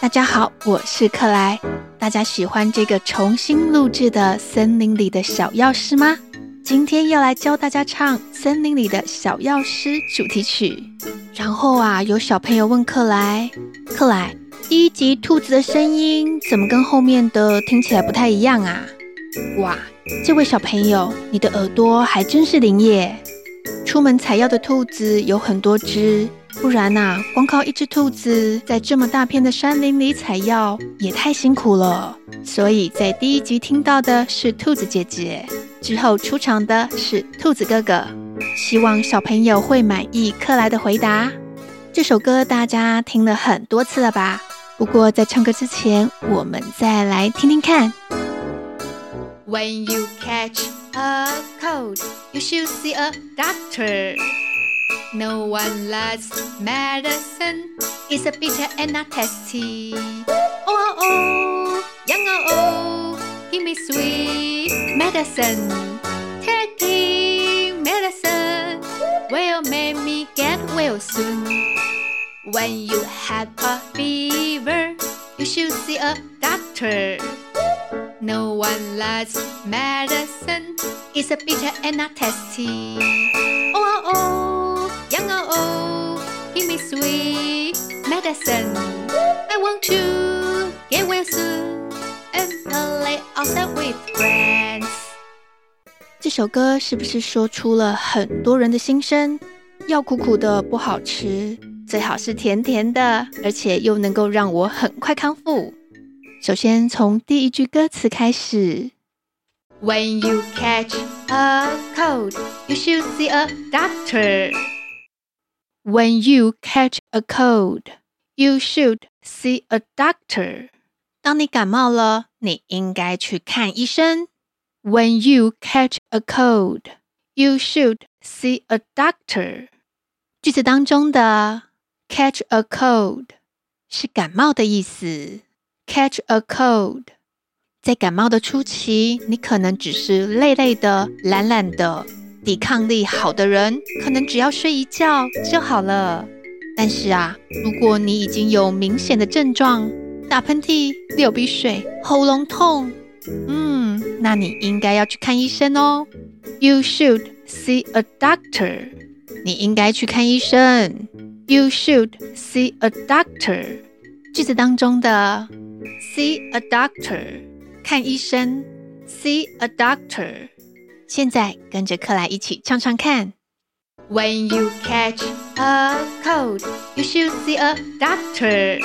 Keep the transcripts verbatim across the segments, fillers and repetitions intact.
大家好，我是克莱。大家喜欢这个重新录制的《森林里的小钥匙》吗？今天要来教大家唱《森林里的小钥匙》主题曲。然后啊，有小朋友问克莱，克莱，第一集兔子的声音怎么跟后面的听起来不太一样啊？哇，这位小朋友，你的耳朵还真是灵耶！出门采药的兔子有很多只，不然啊，光靠一只兔子在这么大片的山林里采药也太辛苦了。所以在第一集听到的是兔子姐姐，之后出场的是兔子哥哥。希望小朋友会满意克莱的回答。这首歌大家听了很多次了吧？不过在唱歌之前，我们再来听听看。When you catch a cold, you should see a doctor.No one likes medicine. It's a bitter and not tasty. Oh oh oh, young oh oh, give me sweet medicine. Taking medicine will make me get well soon. When you have a fever, you should see a doctor. No one likes medicine. It's a bitter and not tasty. Oh oh oh.Young oh oh, give me sweet medicine. I want to get well soon and play outside with friends. 这首歌是不是说出了很多人的心声？药苦苦的不好吃，最好是甜甜的，而且又能够让我很快康复。首先从第一句歌词开始。When you catch a cold, you should see a doctor.When you catch a cold, you should see a doctor. 当你感冒了，你应该去看医生。When you catch a cold, you should see a doctor. 句子当中的 catch a cold 是感冒的意思。Catch a cold. 在感冒的初期，你可能只是累累的、懒懒的。抵抗力好的人可能只要睡一觉就好了，但是啊，如果你已经有明显的症状，打喷嚏、流鼻水、喉咙痛，嗯，那你应该要去看医生哦。You should see a doctor. 你应该去看医生。You should see a doctor. 句子当中的 see a doctor 看医生 see a doctor。现在跟着克莱一起唱唱看。When you catch a cold, you should see a doctor.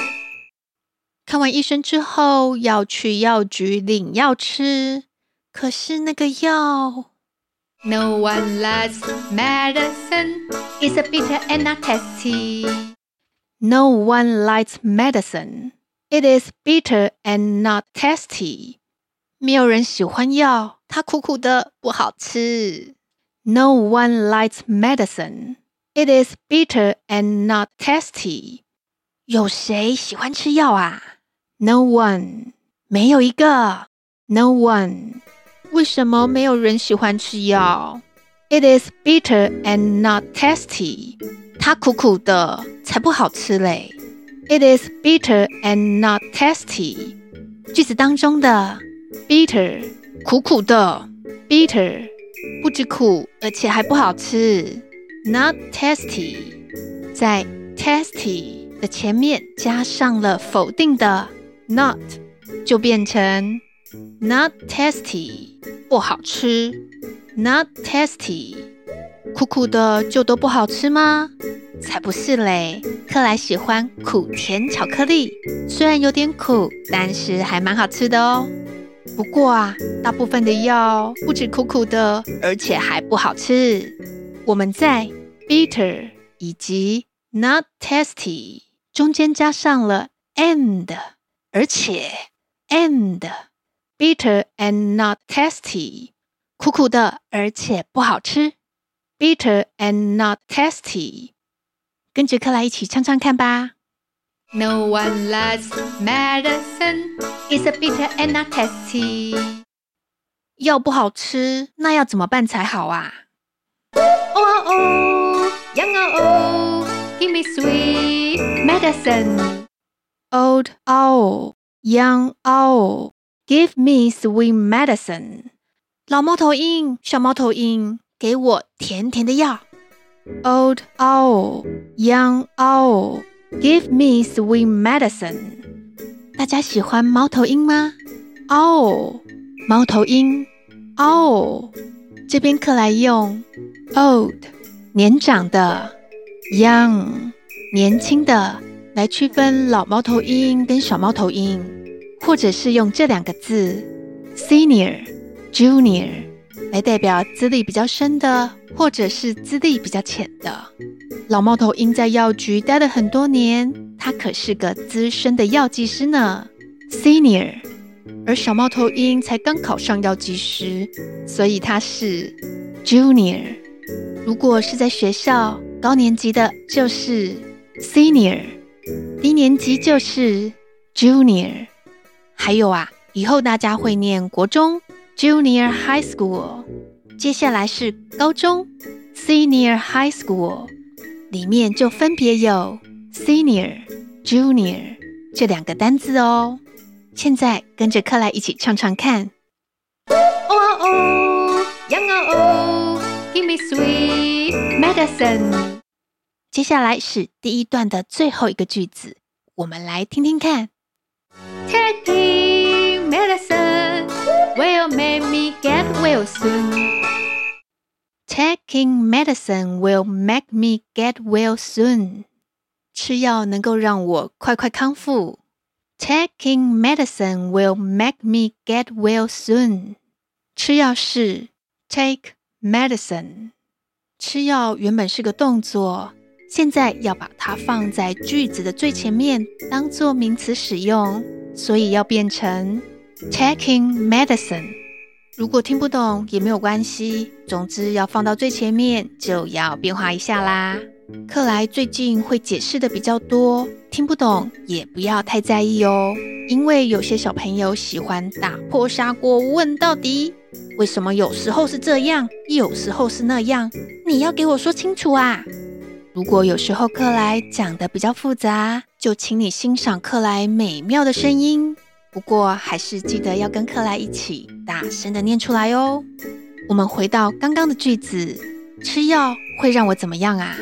看完医生之后，要去药局领药吃，可是那个药 No one likes medicine. It's a bitter and not tasty. No one likes medicine. It is bitter and not tasty.没有人喜欢药，它苦苦的，不好吃。No one likes medicine. It is bitter and not tasty. 有谁喜欢吃药啊？ No one. 没有一个。No one. 为什么没有人喜欢吃药？ It is bitter and not tasty. 它苦苦的，才不好吃嘞。It is bitter and not tasty. 句子当中的bitter 苦苦的 bitter 不止苦，而且还不好吃。 not tasty 在 tasty 的前面加上了否定的 not 就变成 not tasty 不好吃。 not tasty 苦苦的就都不好吃吗？才不是嘞，克莱喜欢苦甜巧克力，虽然有点苦，但是还蛮好吃的哦。不过啊，大部分的药不止苦苦的，而且还不好吃。我们在 bitter 以及 not tasty 中间加上了 and， 而且 and bitter and not tasty 苦苦的，而且不好吃。bitter and not tasty 跟着克莱一起唱唱看吧。No one likes medicine. It's a bitter and not tasty. 药不好吃，那要怎么办才好啊？ Oh oh oh, young oh oh, give me sweet medicine. Old owl, young owl, give me sweet medicine. 老猫头鹰，小猫头鹰，给我甜甜的药。Old owl, young owl, give me sweet medicine. 大家喜欢猫头鹰吗？ Owl, 猫头鹰 Owl, 这边课来用 Old, 年长的 Young, 年轻的来区分老猫头鹰跟小猫头鹰，或者是用这两个字 Senior, Junior 来代表资历比较深的或者是资历比较浅的。老猫头鹰在药局待了很多年，他可是个资深的药剂师呢 Senior， 而小猫头鹰才刚考上药剂师，所以他是 Junior。 如果是在学校高年级的就是 Senior， 低年级就是 Junior。 还有啊，以后大家会念国中 Junior High School， 接下来是高中 Senior High School， 里面就分别有 Senior Junior 这两个单字哦。现在跟着克莱一起唱唱看。 Oh oh young oh give me sweet medicine。 接下来是第一段的最后一个句子，我们来听听看。 Take me medicine will make me get well soon。 Taking medicine will make me get well soon。吃药能够让我快快康复。Taking medicine will make me get well soon。 吃药是 take medicine。 吃药原本是个动作，现在要把它放在句子的最前面当作名词使用，所以要变成 taking medicine。 如果听不懂也没有关系，总之要放到最前面就要变化一下啦。克莱最近会解释的比较多，听不懂也不要太在意哦，因为有些小朋友喜欢打破砂锅问到底，为什么有时候是这样，有时候是那样，你要给我说清楚啊。如果有时候克莱讲的比较复杂，就请你欣赏克莱美妙的声音，不过还是记得要跟克莱一起大声的念出来哦。我们回到刚刚的句子，吃药会让我怎么样啊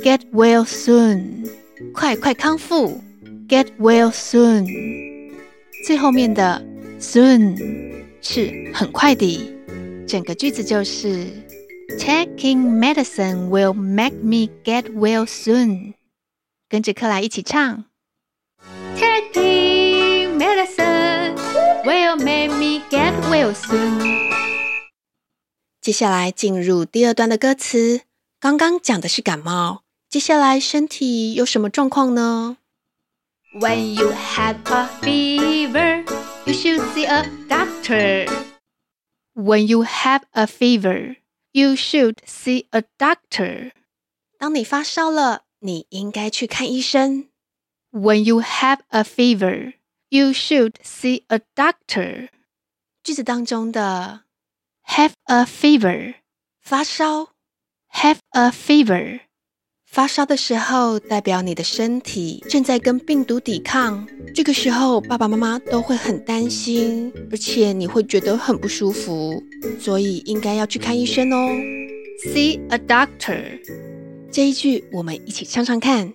？Get well soon， 快快康复。 Get well soon， 最后面的 soon 是很快的。整个句子就是 Taking medicine will make me get well soon。 跟着克莱一起唱。 Taking medicine will make me get well soon。 接下来进入第二段的歌词，刚刚讲的是感冒，接下来身体有什么状况呢？ When you have a fever, you should see a doctor. When you have a fever, you should see a doctor. 当你发烧了，你应该去看医生。 When you have a fever, you should see a doctor. 句子当中的 have a fever, 发烧 have a fever，发烧的时候代表你的身体正在跟病毒抵抗，这个时候爸爸妈妈都会很担心，而且你会觉得很不舒服，所以应该要去看医生哦。 See a doctor， 这一句我们一起唱唱看。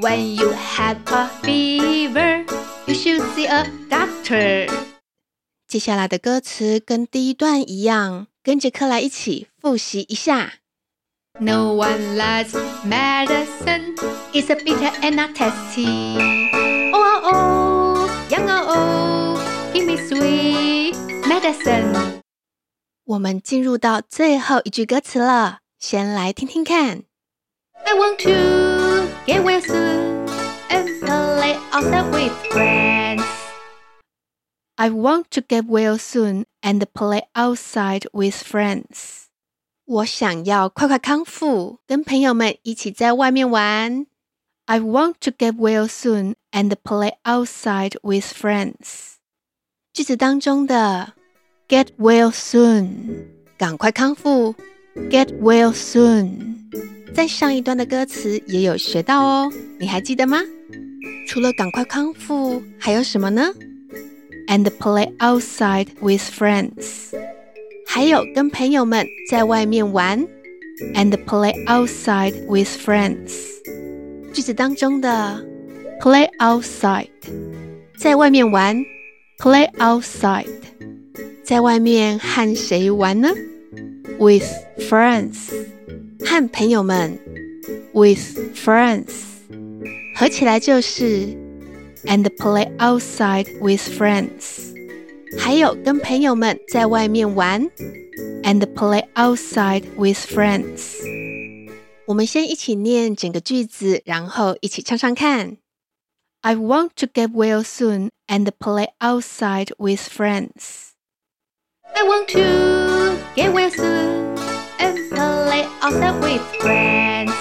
When you have a fever, you should see a doctor。 接下来的歌词跟第一段一样，跟着克莱一起复习一下。No one likes medicine, it's a bitter and not tasty. Oh oh, young oh, give me sweet medicine. 我们进入到最后一句歌词了，先来听听看。I want to get well soon and play outside with friends. I want to get well soon and play outside with friends.我想要快快康复，跟朋友们一起在外面玩。I want to get well soon and play outside with friends。 句子当中的 get well soon， 赶快康复 get well soon， 在上一段的歌词也有学到哦，你还记得吗？除了赶快康复，还有什么呢？ And play outside with friends. 还有跟朋友们在外面玩。And play outside with friends. 句子当中的 play outside 在外面玩， play outside 在外面和谁玩呢？ With friends 和朋友们， with friends合起来就是 and play outside with friends. 还有跟朋友们在外面玩 and play outside with friends. 我们先一起念整个句子，然后一起唱唱看。 I want to get well soon and play outside with friends. I want to get well soon and play outside with friends.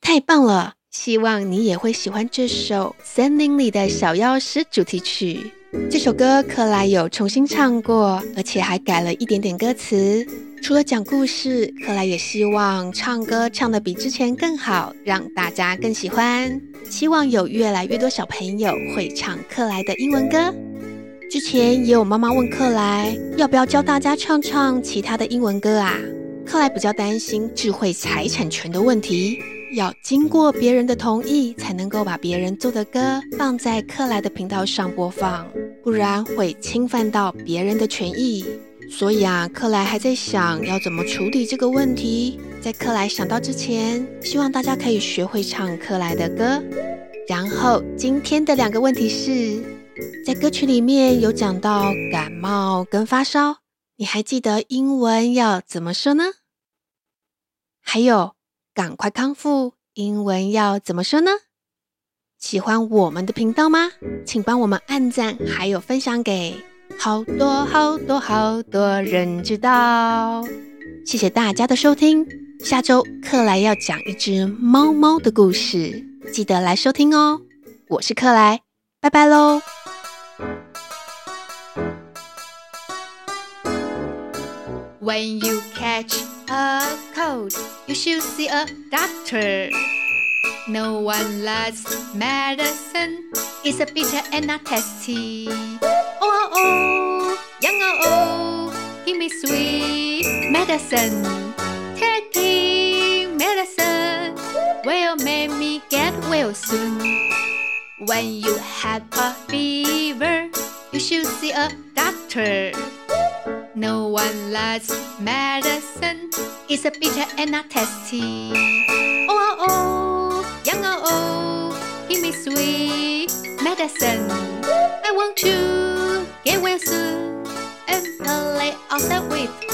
太棒了！希望你也会喜欢这首森林里的小药师主题曲。这首歌克莱有重新唱过，而且还改了一点点歌词。除了讲故事，克莱也希望唱歌唱得比之前更好，让大家更喜欢。希望有越来越多小朋友会唱克莱的英文歌。之前也有妈妈问克莱，要不要教大家唱唱其他的英文歌啊？克莱比较担心智慧财产权的问题，要经过别人的同意才能够把别人做的歌放在克莱的频道上播放，不然会侵犯到别人的权益。所以啊，克莱还在想要怎么处理这个问题。在克莱想到之前，希望大家可以学会唱克莱的歌。然后今天的两个问题是，在歌曲里面有讲到感冒跟发烧，你还记得英文要怎么说呢？还有赶快康复，英文要怎么说呢？喜欢我们的频道吗？请帮我们按赞，还有分享给好多好多好多人知道。谢谢大家的收听，下周克莱要讲一只猫猫的故事，记得来收听哦。我是克莱，拜拜喽。When you catch a cold, you should see a doctor. No one likes medicine. It's a bitter and not tasty. Oh, oh, oh, young, oh, oh, give me sweet medicine. Taking medicine will make me get well soon. When you have a fever, you should see a doctor.No one likes medicine. It's a bitter and not tasty. Oh, oh, oh, young, oh, oh, give me sweet medicine. I want to get well soon and play outside with